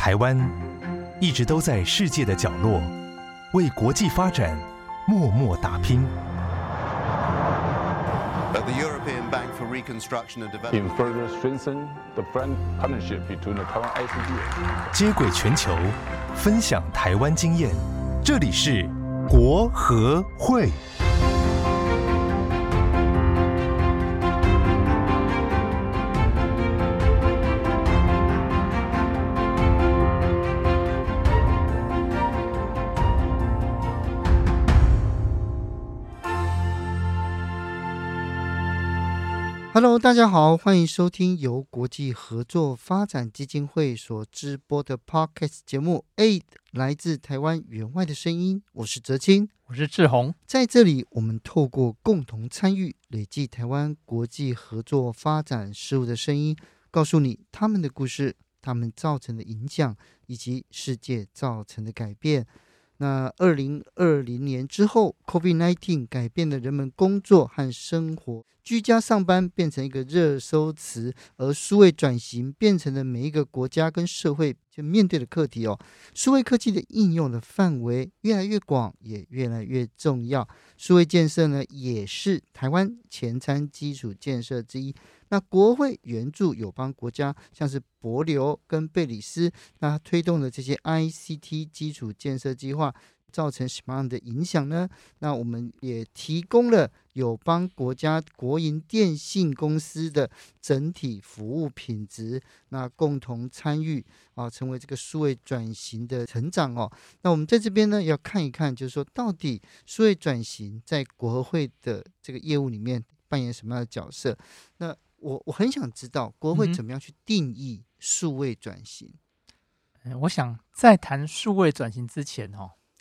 台湾一直都在世界的角落，为国际发展默默打拼。But the European Bank for Reconstruction and Development in further strengthen the friend partnership between the Taiwan ICT. 接轨全球，分享台湾经验。这里是国合会。Hello， 大家好，欢迎收听由国际合作发展基金会所直播的 Podcast 节目 APEC 来自台湾援外的声音，我是哲青，我是志宏。在这里，我们透过共同参与，累积台湾国际合作发展事务的声音，告诉你他们的故事，他们造成的影响，以及世界造成的改变。那2020年之后 COVID-19 改变了人们工作和生活，居家上班变成一个热搜词，而数位转型变成了每一个国家跟社会就面对的课题哦。数位科技的应用的范围越来越广，也越来越重要。数位建设呢，也是台湾前瞻基础建设之一。那国会援助友邦国家，像是帛琉跟贝里斯，那推动了这些 ICT 基础建设计划，造成什么样的影响呢？那我们也提供了友邦国家国营电信公司的整体服务品质，那共同参与成为这个数位转型的成长哦。那我们在这边呢，要看一看，就是说到底数位转型在国合会的这个业务里面扮演什么样的角色？那我很想知道国合会怎么样去定义数位转型。我想在谈数位转型之前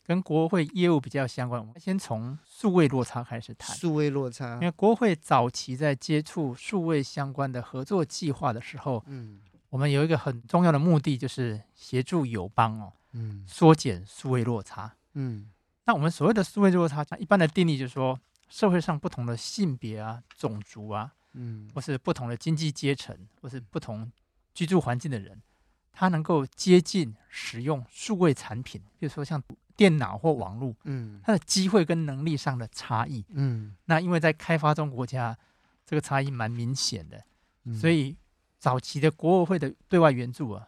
跟国合会业务比较相关，我们先从数位落差开始谈。数位落差，因为国合会早期在接触数位相关的合作计划的时候，我们有一个很重要的目的，就是协助友邦缩减数位落差。那我们所谓的数位落差，一般的定义就是说，社会上不同的性别啊、种族啊，或是不同的经济阶层，或是不同居住环境的人，他能够接近使用数位产品，比如说像电脑或网络，它的机会跟能力上的差异，那因为在开发中国家，这个差异蛮明显的，所以早期的国合会的对外援助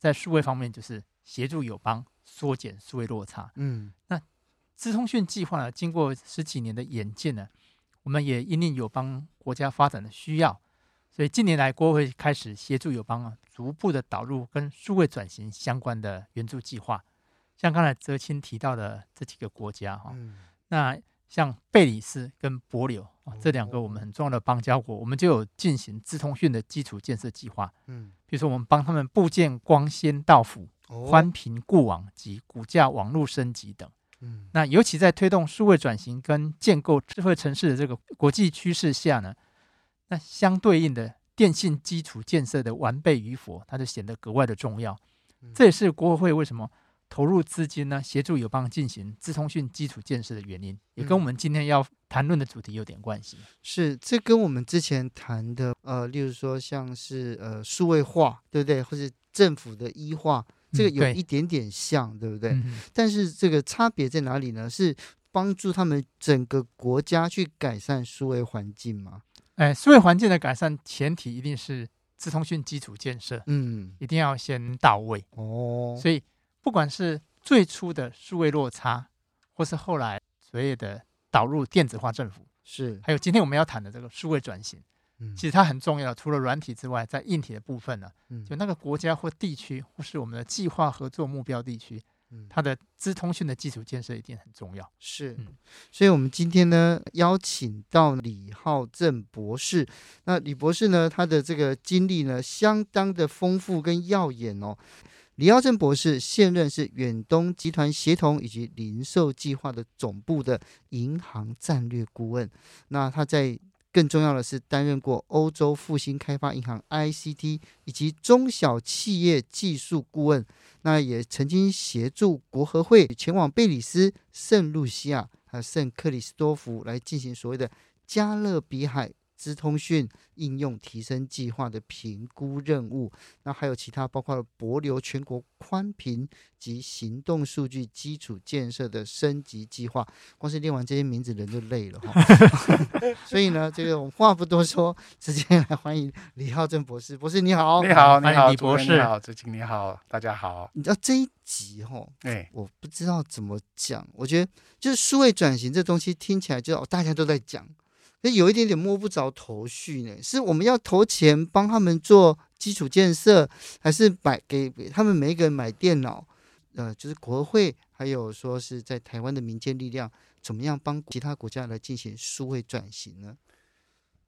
在数位方面就是协助友邦缩减数位落差。那资通讯计划呢，经过十几年的演进呢，我们也因应友邦国家发展的需要，所以近年来国合会开始协助友邦逐步的导入跟数位转型相关的援助计划。像刚才哲青提到的这几个国家那像贝里斯跟帛琉这两个我们很重要的邦交国，我们就有进行资通讯的基础建设计划。比如说我们帮他们布建光纤到府、宽频固网及骨架网络升级等。那尤其在推动数位转型跟建构智慧城市的这个国际趋势下呢，那相对应的电信基础建设的完备与否，它就显得格外的重要。这也是国合会为什么投入资金呢，协助友邦进行资通讯基础建设的原因，也跟我们今天要谈论的主题有点关系。是，这跟我们之前谈的例如说像是数位化，对不对？或是政府的医化，这个有一点点像，对不对？但是这个差别在哪里呢？是帮助他们整个国家去改善数位环境吗？数位环境的改善前提一定是资通讯基础建设，一定要先到位所以不管是最初的数位落差，或是后来所谓的导入电子化政府，是还有今天我们要谈的这个数位转型，其实它很重要，除了软体之外，在硬体的部分呢，就那个国家或地区，或是我们的计划合作目标地区，它的资通讯的基础建设一定很重要。是，所以我们今天呢邀请到李浩正博士。那李博士呢，他的这个经历呢相当的丰富跟耀眼哦。李浩正博士现任是远东集团协同以及零售计划的总部的银行战略顾问。那他在更重要的是担任过欧洲复兴开发银行 ICT 以及中小企业技术顾问。那也曾经协助国合会前往贝里斯、圣露西亚还有圣克里斯多福来进行所谓的加勒比海资通讯应用提升计划的评估任务，那还有其他包括了帛琉全国宽频及行动数据基础建设的升级计划。光是念完这些名字人就累了所以呢这个我们话不多说，直接来欢迎李浩正博士。博士你好。你好你好，李博士你好，主持人你好，大家好。你知道这一集我不知道怎么讲，我觉得就是数位转型这东西听起来就是大家都在讲，有一点点摸不着头绪呢，是我们要投钱帮他们做基础建设，还是给他们每一个人买电脑？就是国会还有说是在台湾的民间力量，怎么样帮其他国家来进行数位转型呢？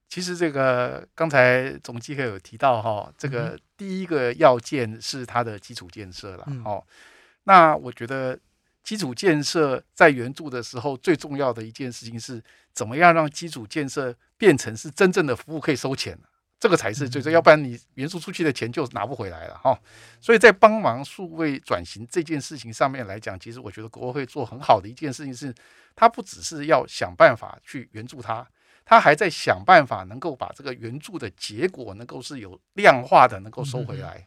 其实这个刚才总计会有提到这个第一个要件是它的基础建设啦那我觉得基础建设在援助的时候最重要的一件事情是怎么样让基础建设变成是真正的服务可以收钱，这个才是最重要，要不然你援助出去的钱就拿不回来了所以在帮忙数位转型这件事情上面来讲，其实我觉得国会做很好的一件事情是，他不只是要想办法去援助他还在想办法能够把这个援助的结果能够是有量化的能够收回来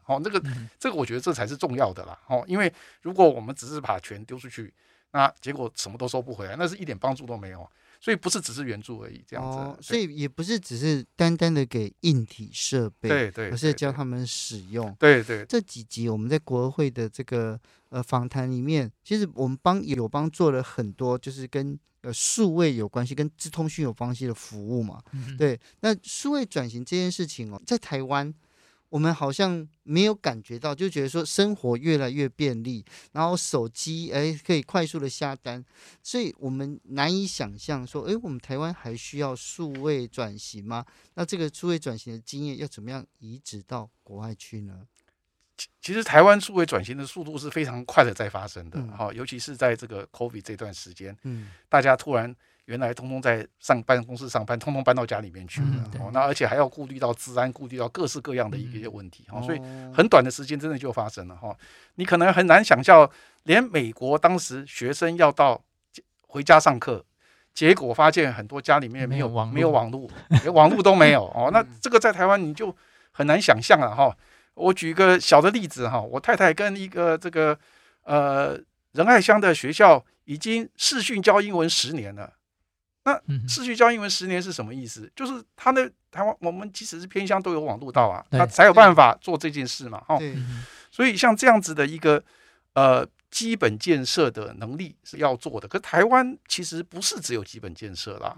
这个我觉得这才是重要的啦因为如果我们只是把钱丢出去，那结果什么都收不回来，那是一点帮助都没有，所以不是只是援助而已这样子所以也不是只是单单的给硬体设备，对，而是教他们使用。对，这几集我们在国会的这个访谈里面，其实我们友邦做了很多就是跟数位有关系跟资通讯有关系的服务嘛对，那数位转型这件事情在台湾我们好像没有感觉到，就觉得说生活越来越便利，然后手机可以快速的下单，所以我们难以想象说我们台湾还需要数位转型吗？那这个数位转型的经验要怎么样移植到国外去呢？其实台湾数位转型的速度是非常快的在发生的尤其是在这个 COVID 这段时间大家突然原来通通在办公室上班，通通搬到家里面去了那而且还要顾虑到治安，顾虑到各式各样的一些问题所以很短的时间真的就发生了你可能很难想象，连美国当时学生要到回家上课，结果发现很多家里面没有网络连网络都没有那这个在台湾你就很难想象了我举一个小的例子我太太跟一个这个仁爱乡的学校已经视讯教英文10年了。那视讯教英文10年是什么意思？就是他的台湾，我们即使是偏乡都有网络到他才有办法做这件事嘛所以像这样子的一个基本建设的能力是要做的。可是台湾其实不是只有基本建设啦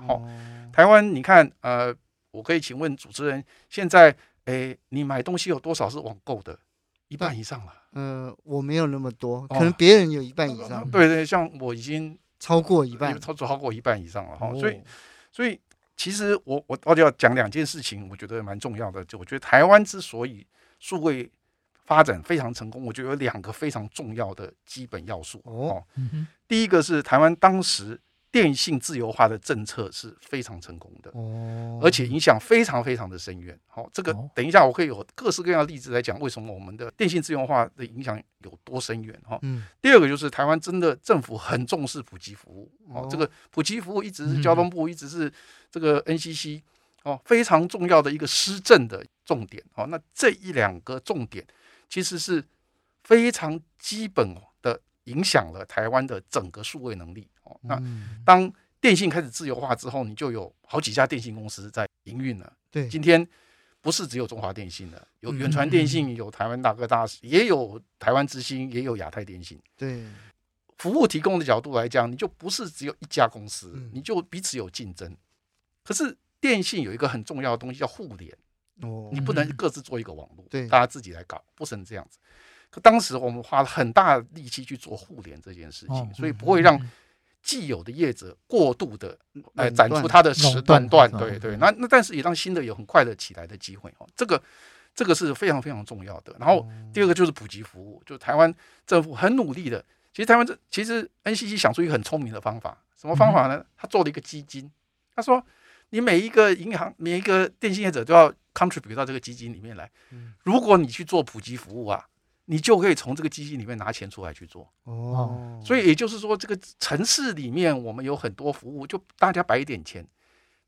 台湾你看我可以请问主持人，现在你买东西有多少是网购的？一半以上了我没有那么多，可能别人有一半以上对，像我已经超过一半以上了所以其实我到底要讲两件事情，我觉得蛮重要的。就我觉得台湾之所以数位发展非常成功，我觉得有两个非常重要的基本要素第一个是台湾当时电信自由化的政策是非常成功的而且影响非常非常的深远这个等一下我可以有各式各样的例子来讲为什么我们的电信自由化的影响有多深远第二个就是台湾真的政府很重视普及服务这个普及服务一直是交通部一直是这个 NCC非常重要的一个施政的重点那这一两个重点其实是非常基本的影响了台湾的整个数位能力那当电信开始自由化之后，你就有好几家电信公司在营运了对，今天不是只有中华电信了，有远传电信有台湾大哥大也有台湾之星也有亚太电信对，服务提供的角度来讲，你就不是只有一家公司你就彼此有竞争可是电信有一个很重要的东西叫互联你不能各自做一个网络大家自己来搞，不能这样子。当时我们花了很大力气去做互联这件事情所以不会让既有的业者过度的展出它的时段对，那但是也让新的有很快的起来的机会这个是非常非常重要的。然后第二个就是普及服务，就台湾政府很努力的，其实 NCC 想出一个很聪明的方法，什么方法呢？他做了一个基金，他说你每一个银行每一个电信业者都要 contribute 到这个基金里面来如果你去做普及服务你就可以从这个基金里面拿钱出来去做所以也就是说这个城市里面我们有很多服务就大家摆一点钱，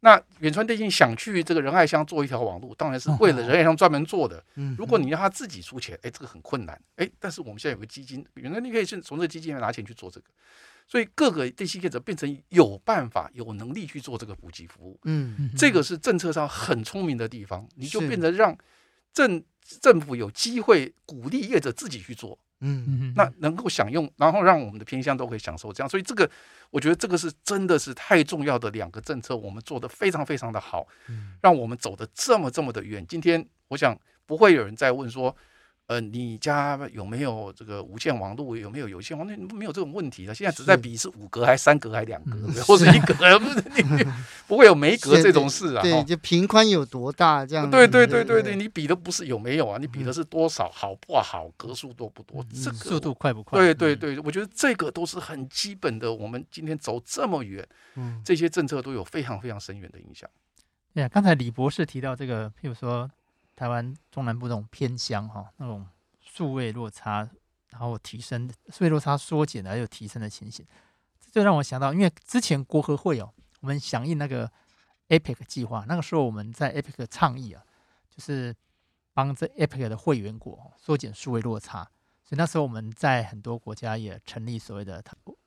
那远传电信想去这个仁爱乡做一条网路，当然是为了仁爱乡专门做的。如果你让他自己出钱，这个很困难。但是我们现在有个基金，远传你可以从这个基金拿钱去做这个，所以各个电信业者变成有办法、有能力去做这个补给服务。这个是政策上很聪明的地方，你就变成让政府有机会鼓励业者自己去做。那能够享用，然后让我们的偏乡都可以享受这样，所以这个我觉得这个是真的是太重要的两个政策，我们做得非常非常的好，让我们走得这么的远。今天我想不会有人再问说，你家有没有这个无线网络，有没有有线网络，没有这种问题了。现在只在比是5格还3格还2格，或者1格，不会有没格这种事啊。对，就频宽有多大这样。对，你比的不是有没有啊，你比的是多少，好不好，格数多不多，这个速度快不快。对，我觉得这个都是很基本的。我们今天走这么远，这些政策都有非常非常深远的影响。对啊，刚才李博士提到这个，譬如说台湾中南部这种偏乡那种数位落差，然后提升数位落差缩减还有提升的情形，这就让我想到，因为之前国合会我们响应那个 APEC 计划，那个时候我们在 APEC 倡议就是帮这 APEC 的会员国缩减数位落差，所以那时候我们在很多国家也成立所谓的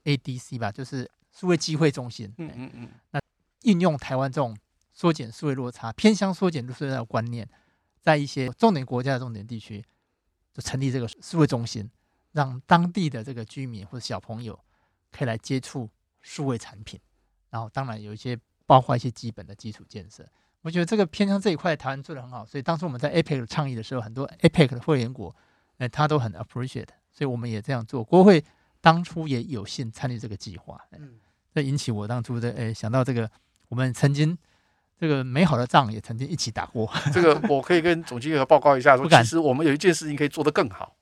ADC 吧，就是数位机会中心。那运用台湾这种缩减数位落差、偏乡缩减数位落差的观念，在一些重点国家的重点地区就成立这个数位中心，让当地的这个居民或者小朋友可以来接触数位产品，然后当然有一些包括一些基本的基础建设。我觉得这个偏向这一块台湾做得很好，所以当初我们在 APEC 倡议的时候，很多 APEC 的会员国他都很 appreciate， 所以我们也这样做。国会当初也有幸参与这个计划，这引起我当初想到这个，我们曾经这个美好的仗也曾经一起打过。这个我可以跟总经理报告一下说，其实我们有一件事情可以做得更好，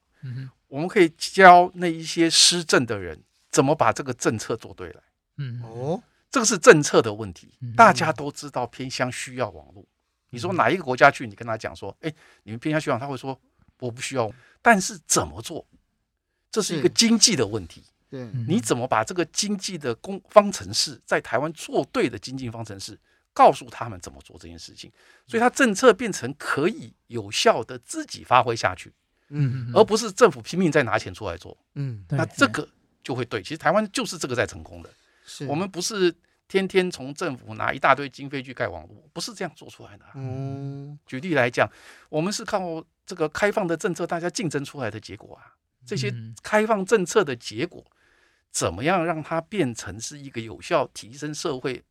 我们可以教那一些施政的人怎么把这个政策做对来。这个是政策的问题，大家都知道偏乡需要网络，你说哪一个国家去，你跟他讲说，你们偏乡需要，他会说我不需要，但是怎么做，这是一个经济的问题。你怎么把这个经济的方程式，在台湾做对的经济方程式，告诉他们怎么做这件事情，所以他政策变成可以有效的自己发挥下去，而不是政府拼命再拿钱出来做。那这个就会对，其实台湾就是这个在成功的。我们不是天天从政府拿一大堆经费去盖网络，不是这样做出来的。举例来讲，我们是靠这个开放的政策，大家竞争出来的结果啊，这些开放政策的结果，怎么样让它变成是一个有效提升社会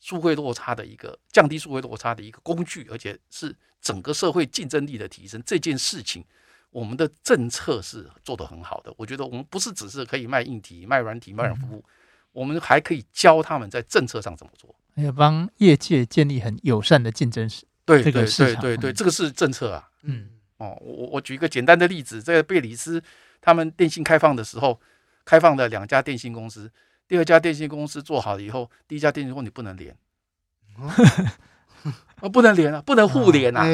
数位落差的一个降低数位落差的一个工具，而且是整个社会竞争力的提升，这件事情我们的政策是做得很好的。我觉得我们不是只是可以卖硬体、卖软体、卖服务，我们还可以教他们在政策上怎么做，要帮业界建立很友善的竞争市场。对，这个是政策啊。我举一个简单的例子，在贝里斯他们电信开放的时候，开放了2家电信公司，第2家电信公司做好了以后，第1家电信公司你不能连，不能连啊，不能互联啊。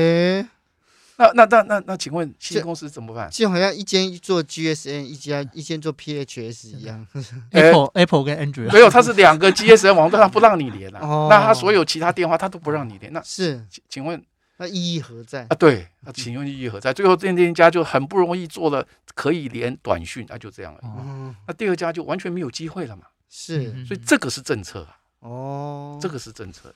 那请问新公司怎么办？就好像一间做 GSM， 一间做 PHS 一样。Apple 跟 Android 没有，它是2个 GSM 网站，它不让你连啊。那它所有其他电话它都不让你连，那是请问那意义何在啊？对，那请问意义何在？最后那家就很不容易做了可以连短讯，就这样了。那第2家就完全没有机会了嘛。所以这个是政策。这个是政策。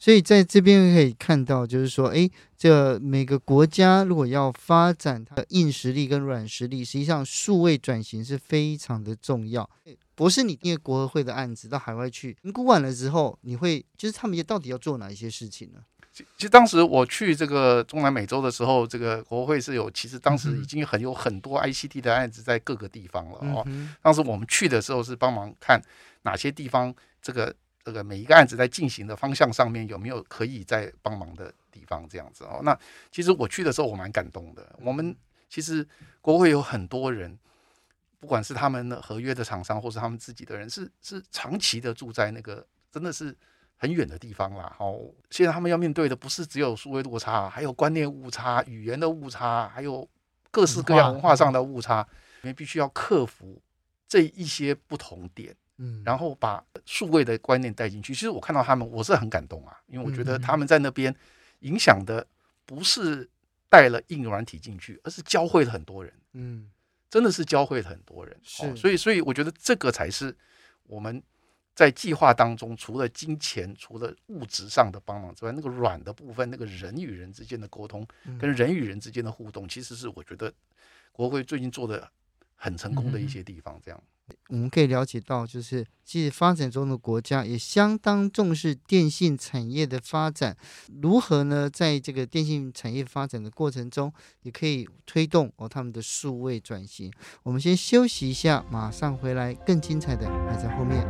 所以在这边可以看到，就是说，这每个国家如果要发展它的硬实力跟软实力，实际上数位转型是非常的重要。博士，你因为国合会的案子到海外去评估完了之后，你会就是他们到底要做哪一些事情呢？其实当时我去这个中南美洲的时候，这个国合会是有，其实当时已经有很多 ICT 的案子在各个地方了。当时我们去的时候是帮忙看哪些地方这个每一个案子在进行的方向上面有没有可以在帮忙的地方这样子。那其实我去的时候我蛮感动的，我们其实国合会有很多人，不管是他们合约的厂商或是他们自己的人，是长期的住在那个真的是很远的地方啦。现在他们要面对的不是只有数位落差，还有观念误差、语言的误差，还有各式各样文化上的误差，你必须要克服这一些不同点，然后把数位的观念带进去。其实我看到他们，我是很感动啊，因为我觉得他们在那边影响的不是带了硬软体进去，而是教会了很多人。嗯，真的是教会了很多人。是，哦，所以我觉得这个才是我们在计划当中，除了金钱、除了物质上的帮忙之外，那个软的部分，那个人与人之间的沟通，跟人与人之间的互动，其实是我觉得国会最近做的很成功的一些地方。这样，我们可以了解到，就是其实发展中的国家也相当重视电信产业的发展，如何呢？在这个电信产业发展的过程中，也可以推动他们的数位转型。我们先休息一下，马上回来，更精彩的还在后面。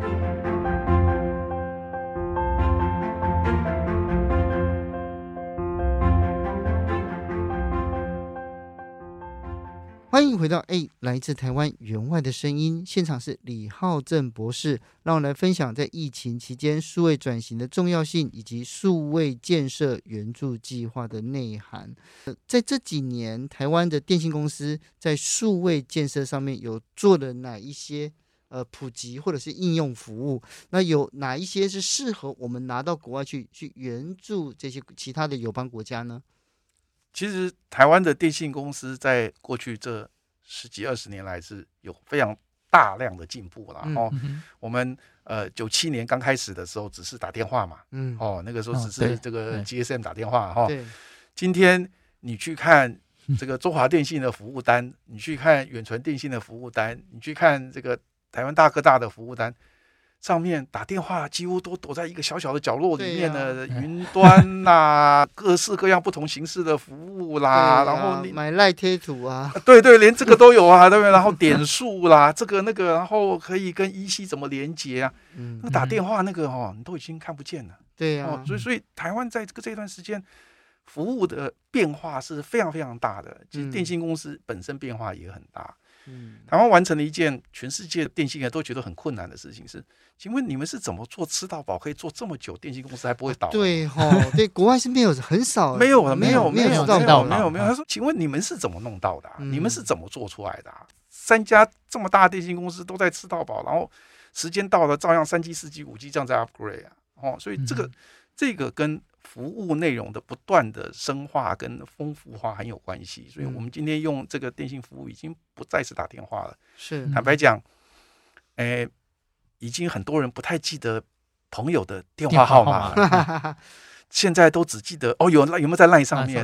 欢迎回到 A 来自台湾援外的声音，现场是李浩正博士，让我来分享在疫情期间数位转型的重要性，以及数位建设援助计划的内涵。在这几年，台湾的电信公司在数位建设上面有做了哪一些普及或者是应用服务？那有哪一些是适合我们拿到国外去援助这些其他的友邦国家呢？其实台湾的电信公司在过去这10几20年来是有非常大量的进步了。我们97年刚开始的时候只是打电话嘛，那个时候只是这个 GSM 打电话。今天你去看这个中华电信的服务单，你去看远传电信的服务单，你去看这个台湾大哥大的服务单，上面打电话几乎都躲在一个小小的角落里面的云端啦，各式各样不同形式的服务啦，然后你买赖贴图啊，对，连这个都有啊，对不对？然后点数啦，这个那个，然后可以跟EC怎么连接啊？那打电话那个你都已经看不见了。对啊，所以台湾在这段时间服务的变化是非常非常大的，其实电信公司本身变化也很大。台湾完成了一件全世界电信业都觉得很困难的事情是，请问你们是怎么做吃到饱可以做这么久，电信公司还不会倒？对，国外是没有，很少没有。他说，请问你们是怎么弄到的？你们是怎么做出来的？3家这么大的电信公司都在吃到饱，然后时间到了照样3G、4G、5G 这样在 upgrade 所以这个跟服务内容的不断的深化跟丰富化很有关系，所以我们今天用这个电信服务已经不再是打电话了。是，坦白讲，已经很多人不太记得朋友的电话号码了，现在都只记得有没有在 LINE 上面，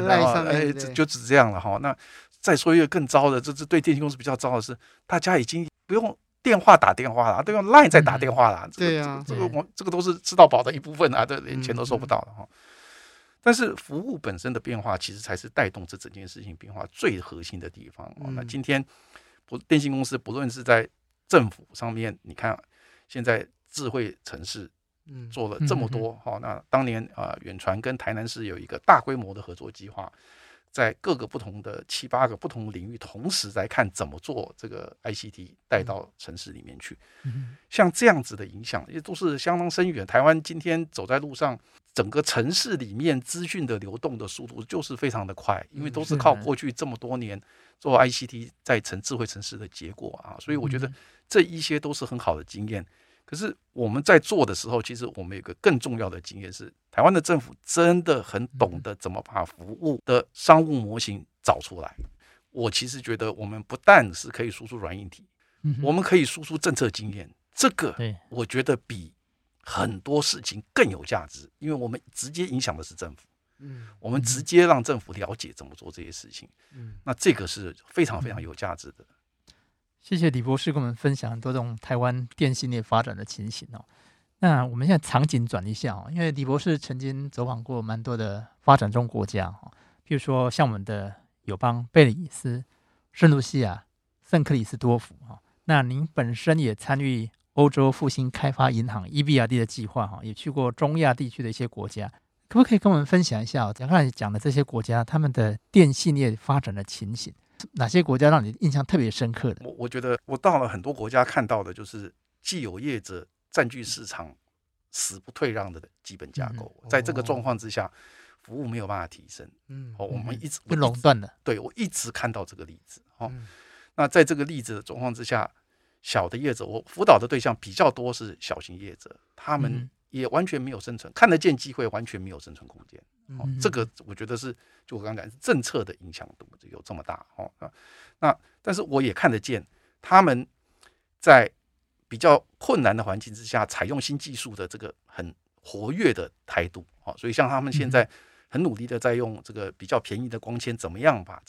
就只这样了哈。那再说一个更糟的，这是对电信公司比较糟的是，大家已经不用电话打电话了，都用 LINE 在打电话了。这个都是吃到饱的一部分啊，这连钱都收不到了哈。但是服务本身的变化，其实才是带动这整件事情变化最核心的地方。那今天电信公司不论是在政府上面，你看现在智慧城市做了这么多。那当年远传跟台南市有一个大规模的合作计划，在各个不同的7、8个不同领域同时来看怎么做这个 ICT 带到城市里面去。像这样子的影响也都是相当深远。台湾今天走在路上，整个城市里面资讯的流动的速度就是非常的快，因为都是靠过去这么多年做 ICT 在智慧城市的结果啊，所以我觉得这一些都是很好的经验。可是我们在做的时候，其实我们有个更重要的经验是，台湾的政府真的很懂得怎么把服务的商务模型找出来。我其实觉得我们不但是可以输出软硬体，我们可以输出政策经验，这个我觉得比很多事情更有价值，因为我们直接影响的是政府，我们直接让政府了解怎么做这些事情，那这个是非常非常有价值的。谢谢李博士跟我们分享很多这种台湾电信业发展的情形。那我们现在场景转一下，因为李博士曾经走访过蛮多的发展中国家，譬如说像我们的友邦贝里斯、圣露西亚、圣克里斯多福。那您本身也参与欧洲复兴开发银行 EBRD 的计划，也去过中亚地区的一些国家，可不可以跟我们分享一下刚才讲的这些国家他们的电信业发展的情形？哪些国家让你印象特别深刻的？我觉得我到了很多国家看到的就是既有业者占据市场死不退让的基本架构，在这个状况之下服务没有办法提升，我们一直被垄断了。对，我一直看到这个例子。那在这个例子的状况之下，小的业者，我辅导的对象比较多是小型业者，他们也完全没有生存，看得见机会，完全没有生存空间。哦，这个我觉得是，就我刚刚讲，政策的影响度有这么大。哦，那但是我也看得见，他们在比较困难的环境之下，采用新技术的这个很活跃的态度。哦，所以像他们现在很努力的在用这个比较便宜的光纤，怎么样把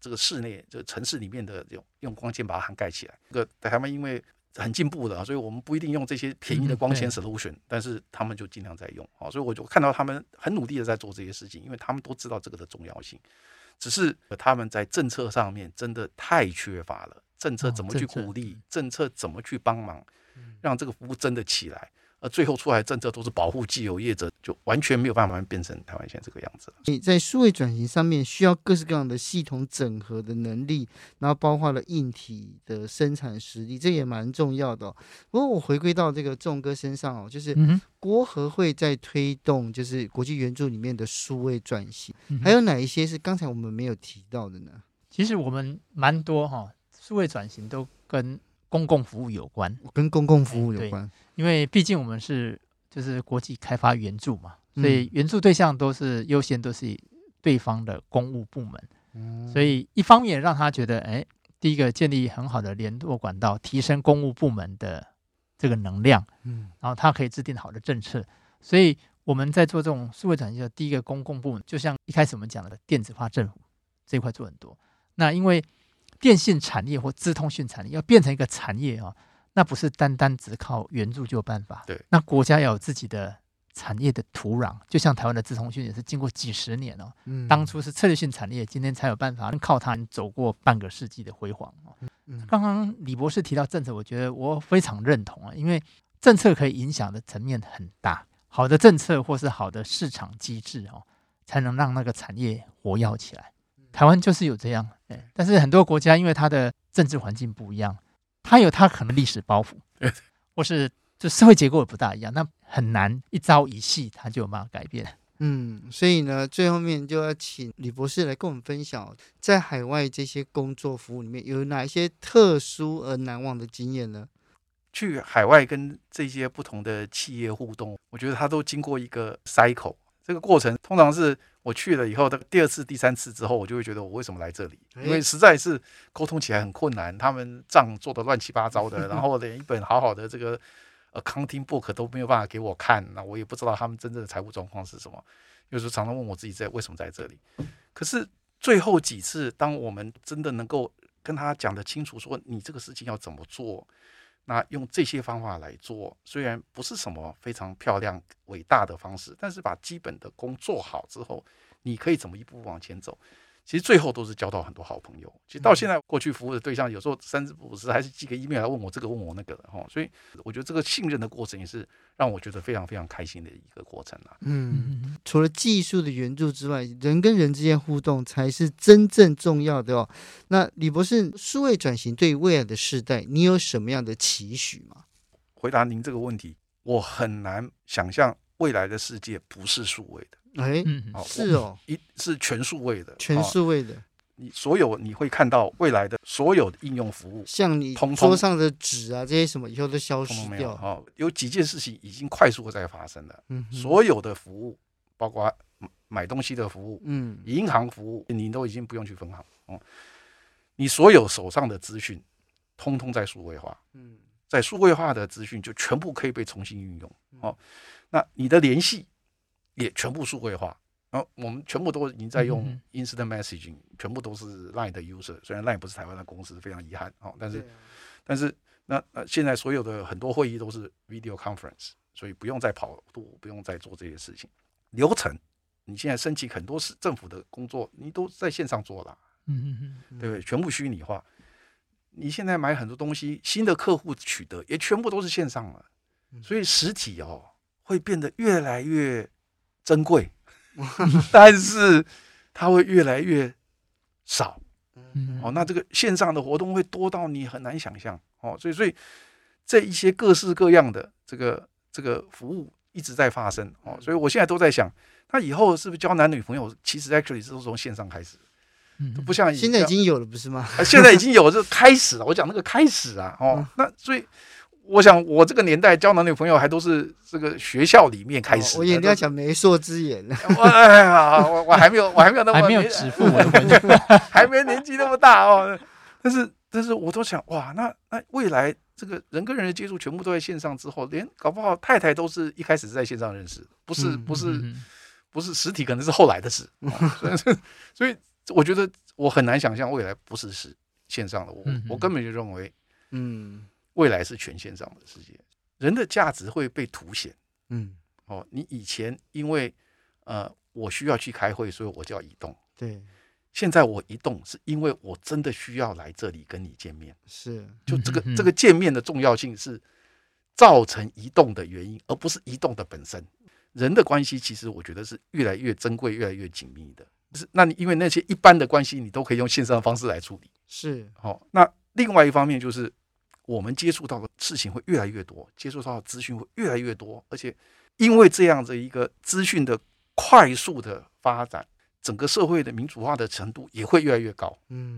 这个室内，这个城市里面的用光纤把它涵盖起来。这个台湾因为很进步的，所以我们不一定用这些便宜的光纤 solution， 但是他们就尽量在用。所以我就看到他们很努力的在做这些事情，因为他们都知道这个的重要性，只是他们在政策上面真的太缺乏了。政策怎么去鼓励，政策怎么去帮忙让这个服务真的起来，而最后出来的政策都是保护既有业者，就完全没有办法变成台湾现在这个样子。所以在数位转型上面，需要各式各样的系统整合的能力，然后包括了硬体的生产实力，这也蛮重要的。不过我回归到这个仲哥身上，就是国合会在推动就是国际援助里面的数位转型，还有哪一些是刚才我们没有提到的呢？其实我们蛮多数位转型都跟公共服务有关，跟公共服务有关，因为毕竟我们是就是国际开发援助嘛，所以援助对象都是优先都是对方的公务部门，所以一方面让他觉得，第一个建立很好的联络管道，提升公务部门的这个能量，然后他可以制定好的政策。所以我们在做这种数位转型的第一个公共部门，就像一开始我们讲的电子化政府这一块做很多，那因为电信产业或资通讯产业要变成一个产业那不是单单只靠援助就有办法。对，那国家要有自己的产业的土壤，就像台湾的资通讯也是经过几十年当初是策略性产业，今天才有办法靠它走过半个世纪的辉煌刚刚李博士提到政策，我觉得我非常认同因为政策可以影响的层面很大，好的政策或是好的市场机制才能让那个产业活跃起来。台湾就是有这样，但是很多国家因为它的政治环境不一样，它有它可能历史包袱，或是就社会结构也不大一样，那很难一朝一夕它就有办法改变。所以呢，最后面就要请李博士来跟我们分享，在海外这些工作服务里面有哪一些特殊而难忘的经验呢？去海外跟这些不同的企业互动，我觉得它都经过一个 cycle， 这个过程通常是我去了以后，第二次、第三次之后，我就会觉得我为什么来这里？因为实在是沟通起来很困难，他们账做的乱七八糟的，然后连一本好好的这个 accounting book 都没有办法给我看，那我也不知道他们真正的财务状况是什么。有时候常常问我自己在为什么在这里。可是最后几次，当我们真的能够跟他讲得清楚，说你这个事情要怎么做，那用这些方法来做，虽然不是什么非常漂亮伟大的方式，但是把基本的工做好之后，你可以怎么一步步往前走，其实最后都是交到很多好朋友。其实到现在过去服务的对象，有时候三十五十还是寄个 email 来问我这个问我那个的，所以我觉得这个信任的过程也是让我觉得非常非常开心的一个过程啦。除了技术的援助之外，人跟人之间互动才是真正重要的那李博士，数位转型对于未来的世代，你有什么样的期许吗？回答您这个问题，我很难想象未来的世界不是数位的。是全数位的，所有你会看到未来的所有的应用服务，像你桌上的纸这些什么以后都消失掉有几件事情已经快速的在发生了所有的服务，包括买东西的服务银行服务，你都已经不用去分行你所有手上的资讯通通在数位化在数位化的资讯就全部可以被重新运用那你的联系也全部数位化我们全部都已经在用 instant messaging， 全部都是 LINE 的 user， 虽然 LINE 不是台湾的公司，非常遗憾但是那现在所有的很多会议都是 video conference， 所以不用再跑路，不用再做这些事情。流程你现在申请很多政府的工作你都在线上做了对不对？全部虚拟化。你现在买很多东西，新的客户取得也全部都是线上了所以实体会变得越来越珍贵但是它会越来越少那这个线上的活动会多到你很难想象所以这一些各式各样的这个服务一直在发生所以我现在都在想，那以后是不是交男女朋友其实 actually 是从线上开始不像现在已经有了不是吗？现在已经有这开始了，我讲那个开始啊，哦，那所以我想我这个年代交男女朋友还都是这个学校里面开始，哦，我也要讲媒妁之言，我还没有那么还没有指腹为婚，还没年纪那么大哦。但是我都想哇，那未来这个人跟人的接触全部都在线上之后，连搞不好太太都是一开始是在线上认识，不是实体，可能是后来的事，哦，所以我觉得我很难想象未来不是线上的，我根本就认为未来是全线上的世界，人的价值会被凸显。哦，你以前因为我需要去开会，所以我就要移动，对，现在我移动是因为我真的需要来这里跟你见面，是就这个见面的重要性是造成移动的原因，而不是移动的本身。人的关系其实我觉得是越来越珍贵越来越紧密的，那你因为那些一般的关系你都可以用线上的方式来处理，是，哦，那另外一方面就是我们接触到的事情会越来越多，接触到的资讯会越来越多，而且因为这样的一个资讯的快速的发展，整个社会的民主化的程度也会越来越高，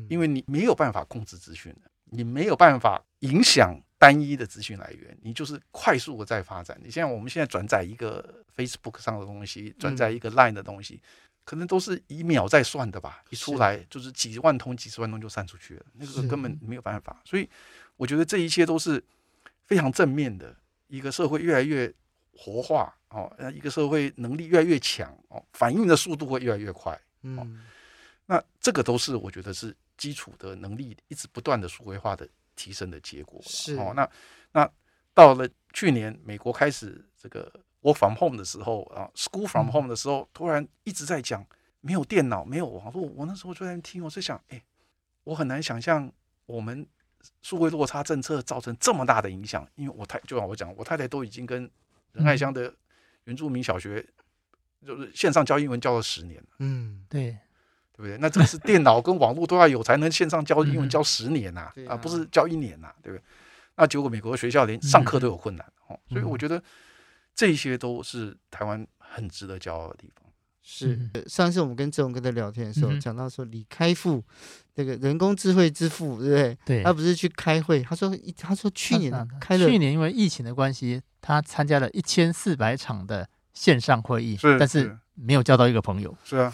因为你没有办法控制资讯，你没有办法影响单一的资讯来源，你就是快速的在发展。你像我们现在转载一个 Facebook 上的东西，转载一个 LINE 的东西，可能都是以秒在算的吧，一出来就是几万通几十万通就散出去了，那个根本没有办法。所以我觉得这一切都是非常正面的，一个社会越来越活化，哦，一个社会能力越来越强，哦，反应的速度会越来越快，哦，那这个都是我觉得是基础的能力一直不断的数位化的提升的结果，是，哦，那到了去年美国开始这个 work from home 的时候，啊，school from home 的时候，突然一直在讲没有电脑没有网络，我那时候就在听，我在想，哎，我很难想象我们数位落差政策造成这么大的影响，因为就像我讲，我太太都已经跟仁爱乡的原住民小学就是线上教英文教了10年了，对不对？那这个是电脑跟网络都要有才能线上教英文教10年啊，不是教1年啊，对不对？那结果美国学校连上课都有困难，所以我觉得这些都是台湾很值得骄傲的地方。是，上次我们跟志宏哥在聊天的时候，讲到说李开复那个人工智慧之父，对不对？对，他不是去开会，他说去年开了，去年因为疫情的关系，他参加了1400场的线上会议，但是没有交到一个朋友。是啊，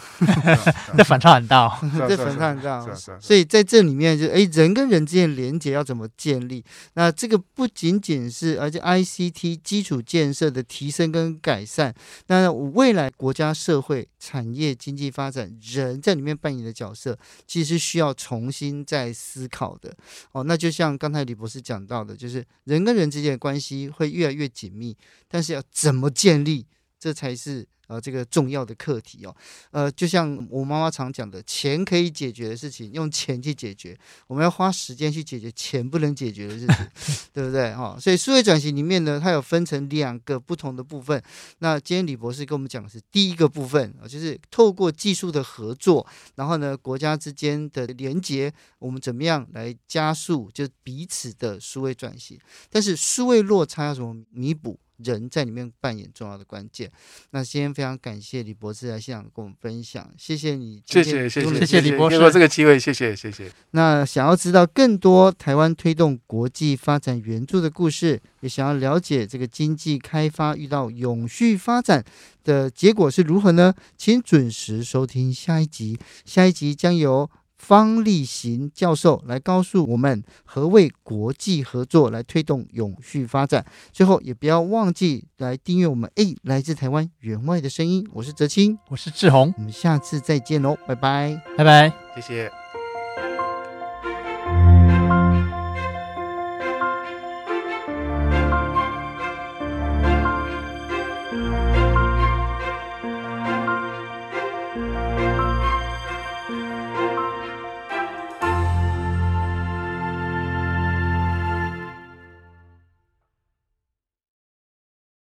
这反差很大，这反差很大。所以在这里面就人跟人之间连结要怎么建立？那这个不仅仅是，而且 ICT 基础建设的提升跟改善，那未来国家社会产业经济发展，人在里面扮演的角色，其实需要重新再思考的。哦，那就像刚才李博士讲到的，就是人跟人之间的关系会越来越紧密，但是要怎么建立，这才是这个重要的课题哦。就像我妈妈常讲的，钱可以解决的事情用钱去解决，我们要花时间去解决钱不能解决的事情，对不对？哦，所以数位转型里面呢，它有分成2个不同的部分。那今天李博士跟我们讲的是第一个部分，就是透过技术的合作，然后呢国家之间的连结，我们怎么样来加速就彼此的数位转型，但是数位落差要怎么弥补，人在里面扮演重要的关键。那今天非常感谢李博士来现场跟我们分享，谢谢你，谢谢李博士，给我这个机会，谢谢。那想要知道更多台湾推动国际发展援助的故事，也想要了解这个经济开发遇到永续发展的结果是如何呢？请准时收听下一集，下一集将由方立行教授来告诉我们何谓国际合作来推动永续发展。最后也不要忘记来订阅我们来自台湾援外的声音。我是哲青，我是志宏，我们下次再见喽，拜拜，拜拜，谢谢。